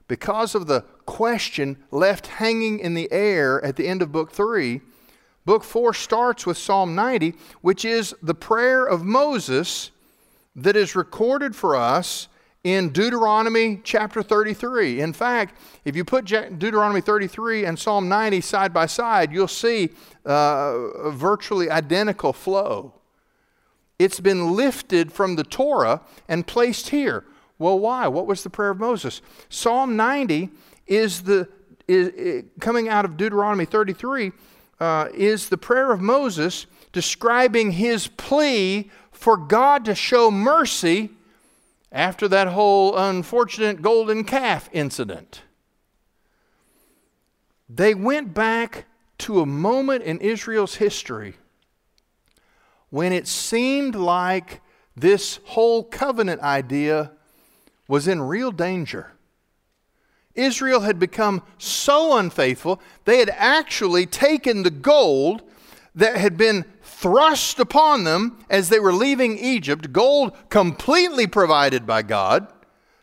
because of the question left hanging in the air at the end of book three. Book four starts with Psalm ninety, which is the prayer of Moses that is recorded for us in Deuteronomy chapter thirty-three. In fact, if you put Deuteronomy thirty-three and Psalm ninety side by side, you'll see uh, a virtually identical flow. It's been lifted from the Torah and placed here. Well, why? What was the prayer of Moses? Psalm ninety is the is, is, coming out of Deuteronomy thirty-three. Uh, is the prayer of Moses describing his plea for God to show mercy after that whole unfortunate golden calf incident. They went back to a moment in Israel's history when it seemed like this whole covenant idea was in real danger. Israel had become so unfaithful, they had actually taken the gold that had been thrust upon them as they were leaving Egypt, gold completely provided by God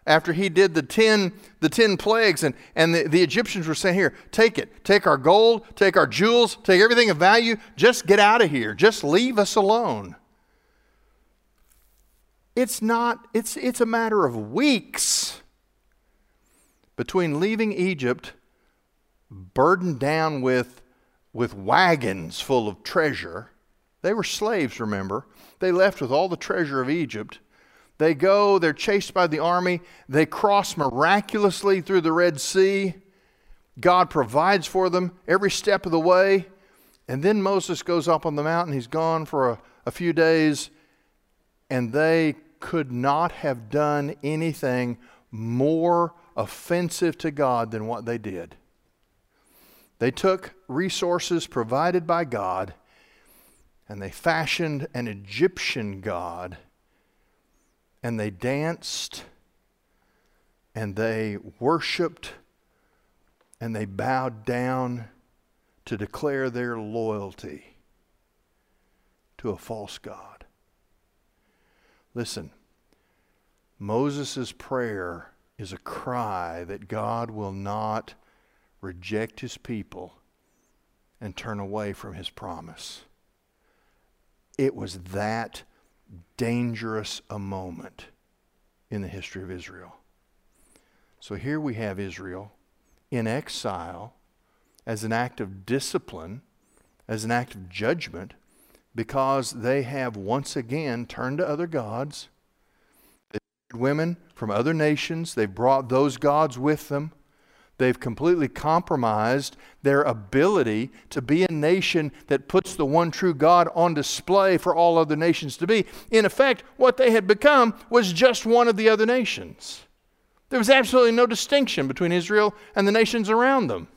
after he did the ten, the ten plagues. And, and the, the Egyptians were saying, here, take it. Take our gold, take our jewels, take everything of value. Just get out of here. Just leave us alone. It's not, it's, it's a matter of weeks between leaving Egypt, burdened down with, with wagons full of treasure. They were slaves, remember. They left with all the treasure of Egypt. They go, they're chased by the army. They cross miraculously through the Red Sea. God provides for them every step of the way. And then Moses goes up on the mountain. He's gone for a, a few days. And they could not have done anything more offensive to God than what they did. They took resources provided by God and they fashioned an Egyptian god, and they danced and they worshiped and they bowed down to declare their loyalty to a false god. Listen, Moses' prayer is a cry that God will not reject his people and turn away from his promise. It was that dangerous a moment in the history of Israel. So here we have Israel in exile as an act of discipline, as an act of judgment, because they have once again turned to other gods. Women from other nations, they brought those gods with them. They've completely compromised their ability to be a nation that puts the one true God on display for all other nations to be. In effect, what they had become was just one of the other nations. There was absolutely no distinction between Israel and the nations around them.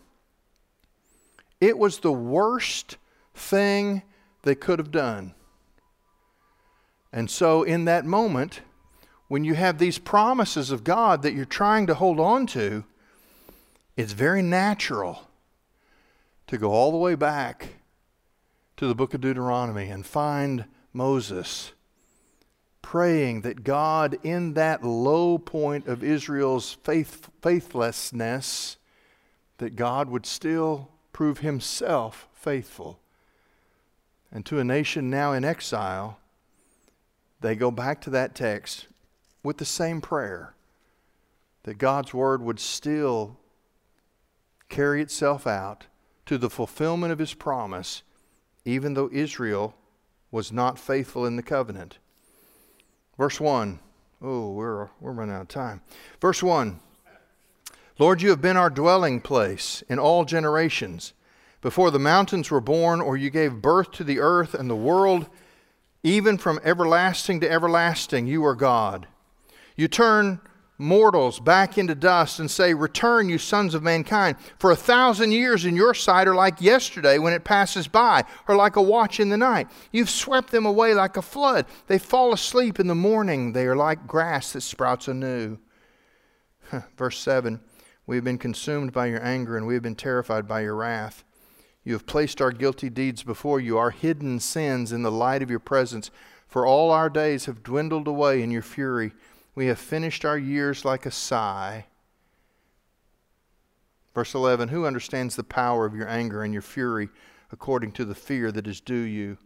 It was the worst thing they could have done. And so in that moment, when you have these promises of God that you're trying to hold on to, it's very natural to go all the way back to the book of Deuteronomy and find Moses praying that God, in that low point of Israel's faith, faithlessness, that God would still prove himself faithful. And to a nation now in exile, they go back to that text with the same prayer, that God's word would still carry itself out to the fulfillment of his promise, even though Israel was not faithful in the covenant. Verse one. Oh, we're, we're running out of time. Verse one. Lord, you have been our dwelling place in all generations. Before the mountains were born, or you gave birth to the earth and the world, even from everlasting to everlasting, you are God. You turn mortals back into dust and say, return, you sons of mankind. For a thousand years in your sight are like yesterday when it passes by, or like a watch in the night. You've swept them away like a flood. They fall asleep in the morning. They are like grass that sprouts anew. Verse seven, we have been consumed by your anger, and we have been terrified by your wrath. You have placed our guilty deeds before you, our hidden sins in the light of your presence. For all our days have dwindled away in your fury. We have finished our years like a sigh. Verse eleven, who understands the power of your anger and your fury according to the fear that is due you?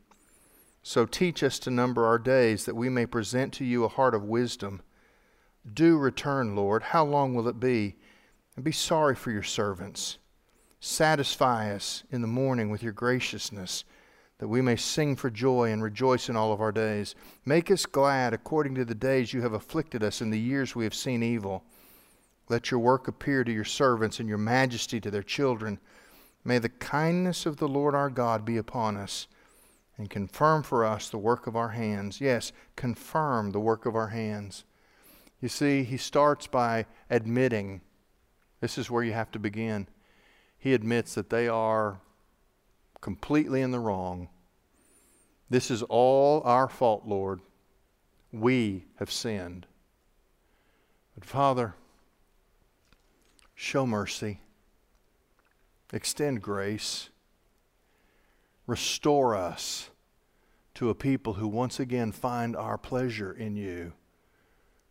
So teach us to number our days, that we may present to you a heart of wisdom. Do return, Lord. How long will it be? And be sorry for your servants. Satisfy us in the morning with your graciousness, that we may sing for joy and rejoice in all of our days. Make us glad according to the days you have afflicted us and the years we have seen evil. Let your work appear to your servants and your majesty to their children. May the kindness of the Lord our God be upon us, and confirm for us the work of our hands. Yes, confirm the work of our hands. You see, he starts by admitting, this is where you have to begin. He admits that they are completely in the wrong. This is all our fault, Lord. We have sinned. But Father, show mercy. Extend grace. Restore us to a people who once again find our pleasure in you.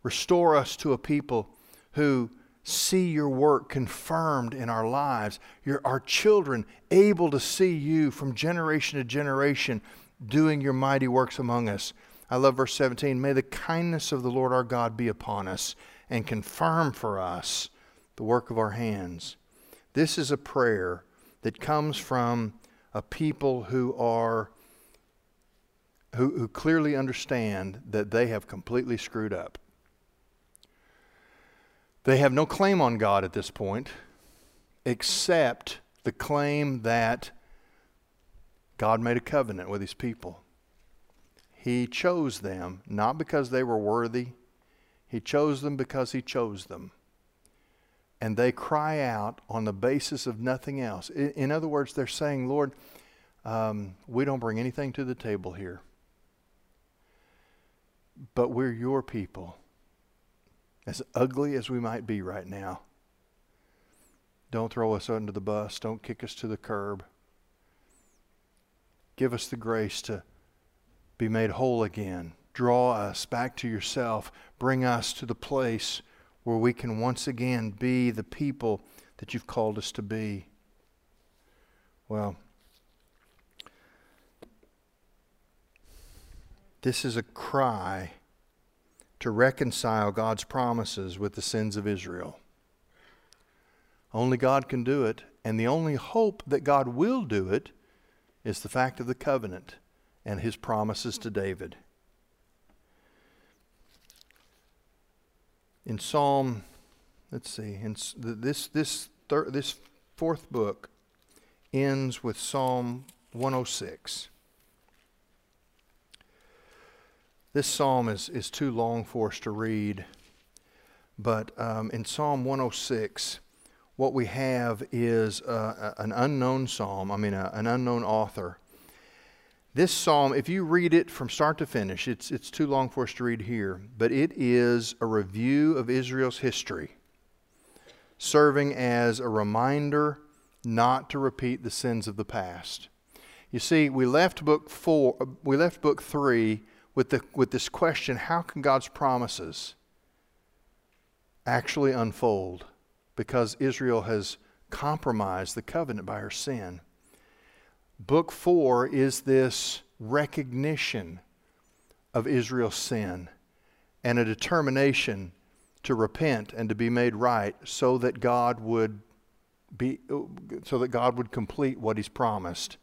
Restore us to a people who see your work confirmed in our lives. Your, our children able to see you from generation to generation doing your mighty works among us. I love verse seventeen. May the kindness of the Lord our God be upon us, and confirm for us the work of our hands. This is a prayer that comes from a people who are who, who clearly understand that they have completely screwed up. They have no claim on God at this point, except the claim that God made a covenant with his people. He chose them not because they were worthy. He chose them because he chose them. And they cry out on the basis of nothing else. In, in other words, they're saying, Lord, um, we don't bring anything to the table here, but we're your people. As ugly as we might be right now, don't throw us under the bus. Don't kick us to the curb. Give us the grace to be made whole again. Draw us back to yourself. Bring us to the place where we can once again be the people that you've called us to be. Well, this is a cry to reconcile God's promises with the sins of Israel. Only God can do it, and the only hope that God will do it is the fact of the covenant and his promises to David. In Psalm, let's see, in this, this thir this fourth book ends with Psalm one oh six. This psalm is, is too long for us to read, but um, in Psalm one oh six, what we have is uh, an unknown psalm, I mean uh, an unknown author. This psalm, if you read it from start to finish, it's, it's too long for us to read here, but it is a review of Israel's history, serving as a reminder not to repeat the sins of the past. You see, we left book four, we left book three with, the, with this question, how can God's promises actually unfold? Because Israel has compromised the covenant by her sin. Book four is this recognition of Israel's sin and a determination to repent and to be made right so that God would be so that God would complete what he's promised.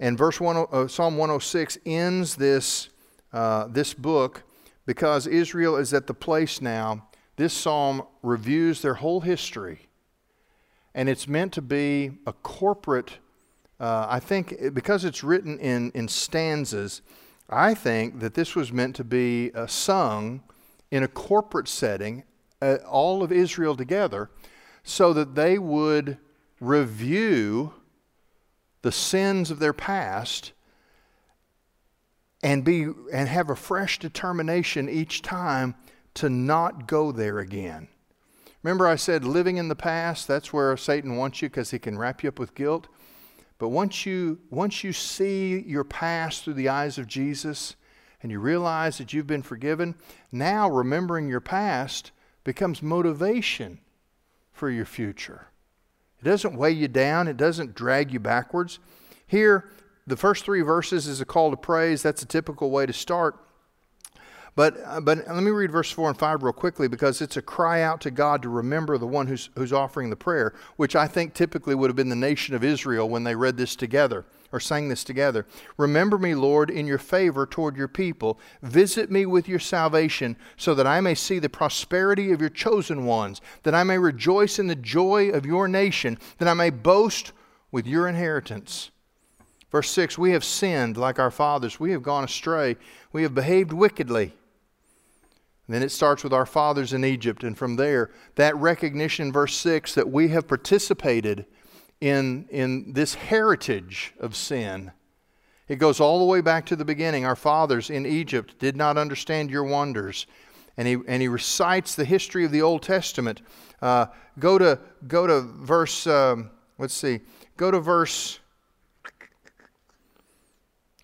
And verse one, uh, Psalm one oh six ends this uh, this book because Israel is at the place now. This psalm reviews their whole history, and it's meant to be a corporate, uh, I think, because it's written in, in stanzas, I think that this was meant to be uh, sung in a corporate setting, uh, all of Israel together, so that they would review the sins of their past and, be, and have a fresh determination each time to not go there again. Remember I said living in the past, that's where Satan wants you because he can wrap you up with guilt. But once you, once you see your past through the eyes of Jesus and you realize that you've been forgiven, now remembering your past becomes motivation for your future. It doesn't weigh you down. It doesn't drag you backwards. Here, the first three verses is a call to praise. That's a typical way to start. But, but let me read verse four and five real quickly because it's a cry out to God to remember the one who's, who's offering the prayer, which I think typically would have been the nation of Israel when they read this together or sang this together. Remember me, Lord, in your favor toward your people. Visit me with your salvation so that I may see the prosperity of your chosen ones, that I may rejoice in the joy of your nation, that I may boast with your inheritance. Verse six, we have sinned like our fathers. We have gone astray. We have behaved wickedly. And then it starts with our fathers in Egypt, and from there, that recognition, verse six, that we have participated in, in this heritage of sin. It goes all the way back to the beginning. Our fathers in Egypt did not understand your wonders. And he, and he recites the history of the Old Testament. Uh, go, to, go to verse, um, let's see, go to verse...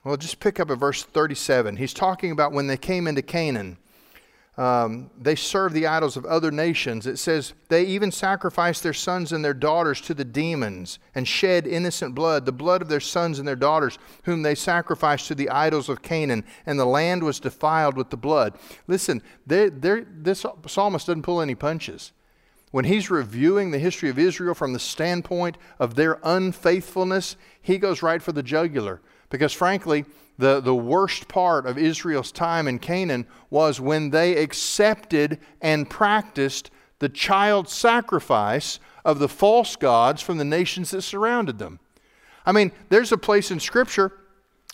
Well, just pick up at verse thirty-seven. He's talking about when they came into Canaan. Um, they served the idols of other nations. It says, they even sacrificed their sons and their daughters to the demons and shed innocent blood, the blood of their sons and their daughters, whom they sacrificed to the idols of Canaan, and the land was defiled with the blood. Listen, they're, they're, this psalmist doesn't pull any punches. When he's reviewing the history of Israel from the standpoint of their unfaithfulness, he goes right for the jugular. Because frankly, the, the worst part of Israel's time in Canaan was when they accepted and practiced the child sacrifice of the false gods from the nations that surrounded them. I mean, there's a place in Scripture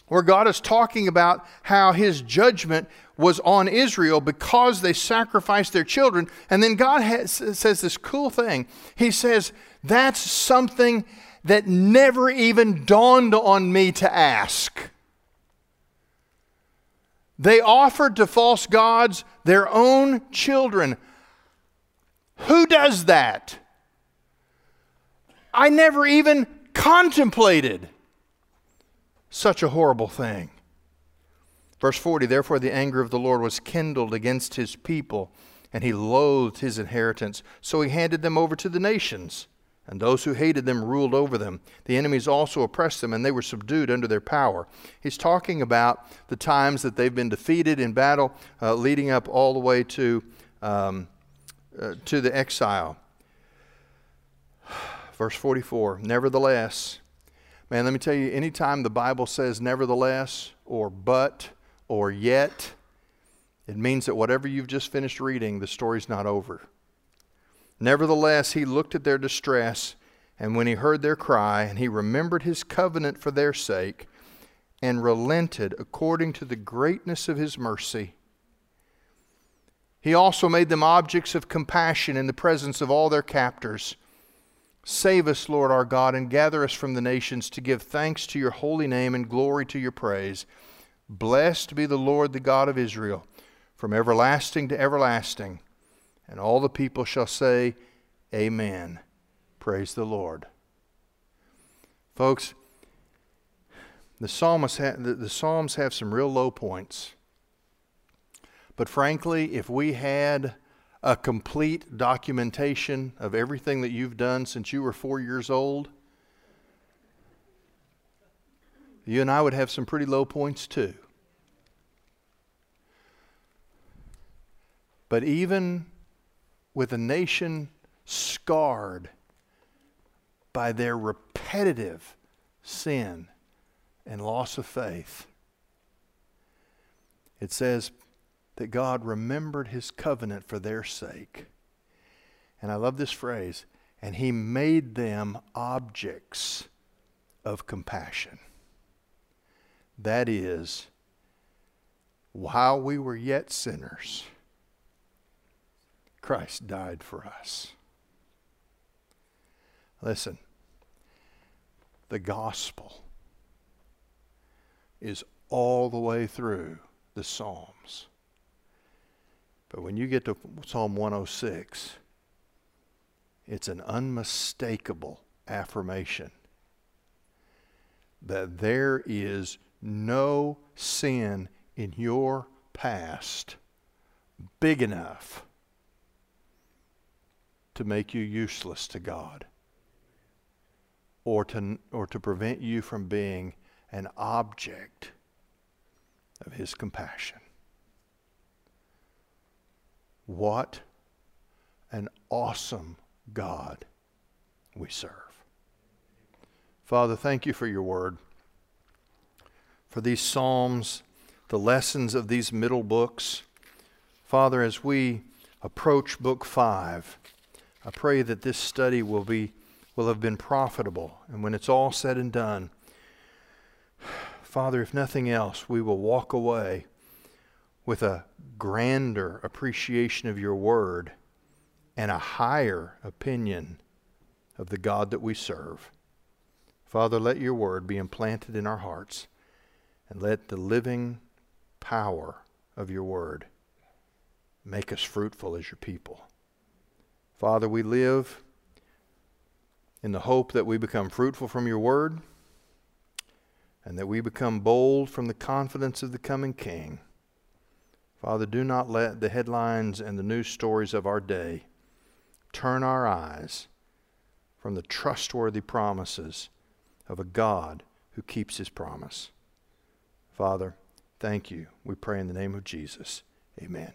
where God is talking about how His judgment was on Israel because they sacrificed their children. And then God has, says this cool thing. He says, that's something that never even dawned on me to ask. They offered to false gods their own children. Who does that? I never even contemplated such a horrible thing. Verse forty, therefore the anger of the Lord was kindled against his people, and he loathed his inheritance, so he handed them over to the nations. And those who hated them ruled over them. The enemies also oppressed them, and they were subdued under their power. He's talking about the times that they've been defeated in battle, uh, leading up all the way to, um, uh, to the exile. Verse forty-four, nevertheless. Man, let me tell you, anytime the Bible says nevertheless, or but, or yet, it means that whatever you've just finished reading, the story's not over. Nevertheless, he looked at their distress, and when he heard their cry, and he remembered his covenant for their sake, and relented according to the greatness of his mercy. He also made them objects of compassion in the presence of all their captors. Save us, Lord our God, and gather us from the nations to give thanks to your holy name and glory to your praise. Blessed be the Lord, the God of Israel, from everlasting to everlasting. And all the people shall say, Amen. Praise the Lord. Folks, the psalmists ha- the, the Psalms have some real low points. But frankly, if we had a complete documentation of everything that you've done since you were four years old, you and I would have some pretty low points too. But even with a nation scarred by their repetitive sin and loss of faith, it says that God remembered his covenant for their sake. And I love this phrase, and he made them objects of compassion. That is, while we were yet sinners, Christ died for us. Listen, the gospel is all the way through the Psalms. But when you get to Psalm one oh six, it's an unmistakable affirmation that there is no sin in your past big enough to make you useless to God, or to, or to prevent you from being an object of his compassion. What an awesome God we serve. Father, thank you for your word, for these Psalms, the lessons of these middle books. Father, as we approach book five, I pray that this study will be, will have been profitable. And when it's all said and done, Father, if nothing else, we will walk away with a grander appreciation of your word and a higher opinion of the God that we serve. Father, let your word be implanted in our hearts, and let the living power of your word make us fruitful as your people. Father, we live in the hope that we become fruitful from your word, and that we become bold from the confidence of the coming King. Father, do not let the headlines and the news stories of our day turn our eyes from the trustworthy promises of a God who keeps his promise. Father, thank you. We pray in the name of Jesus. Amen.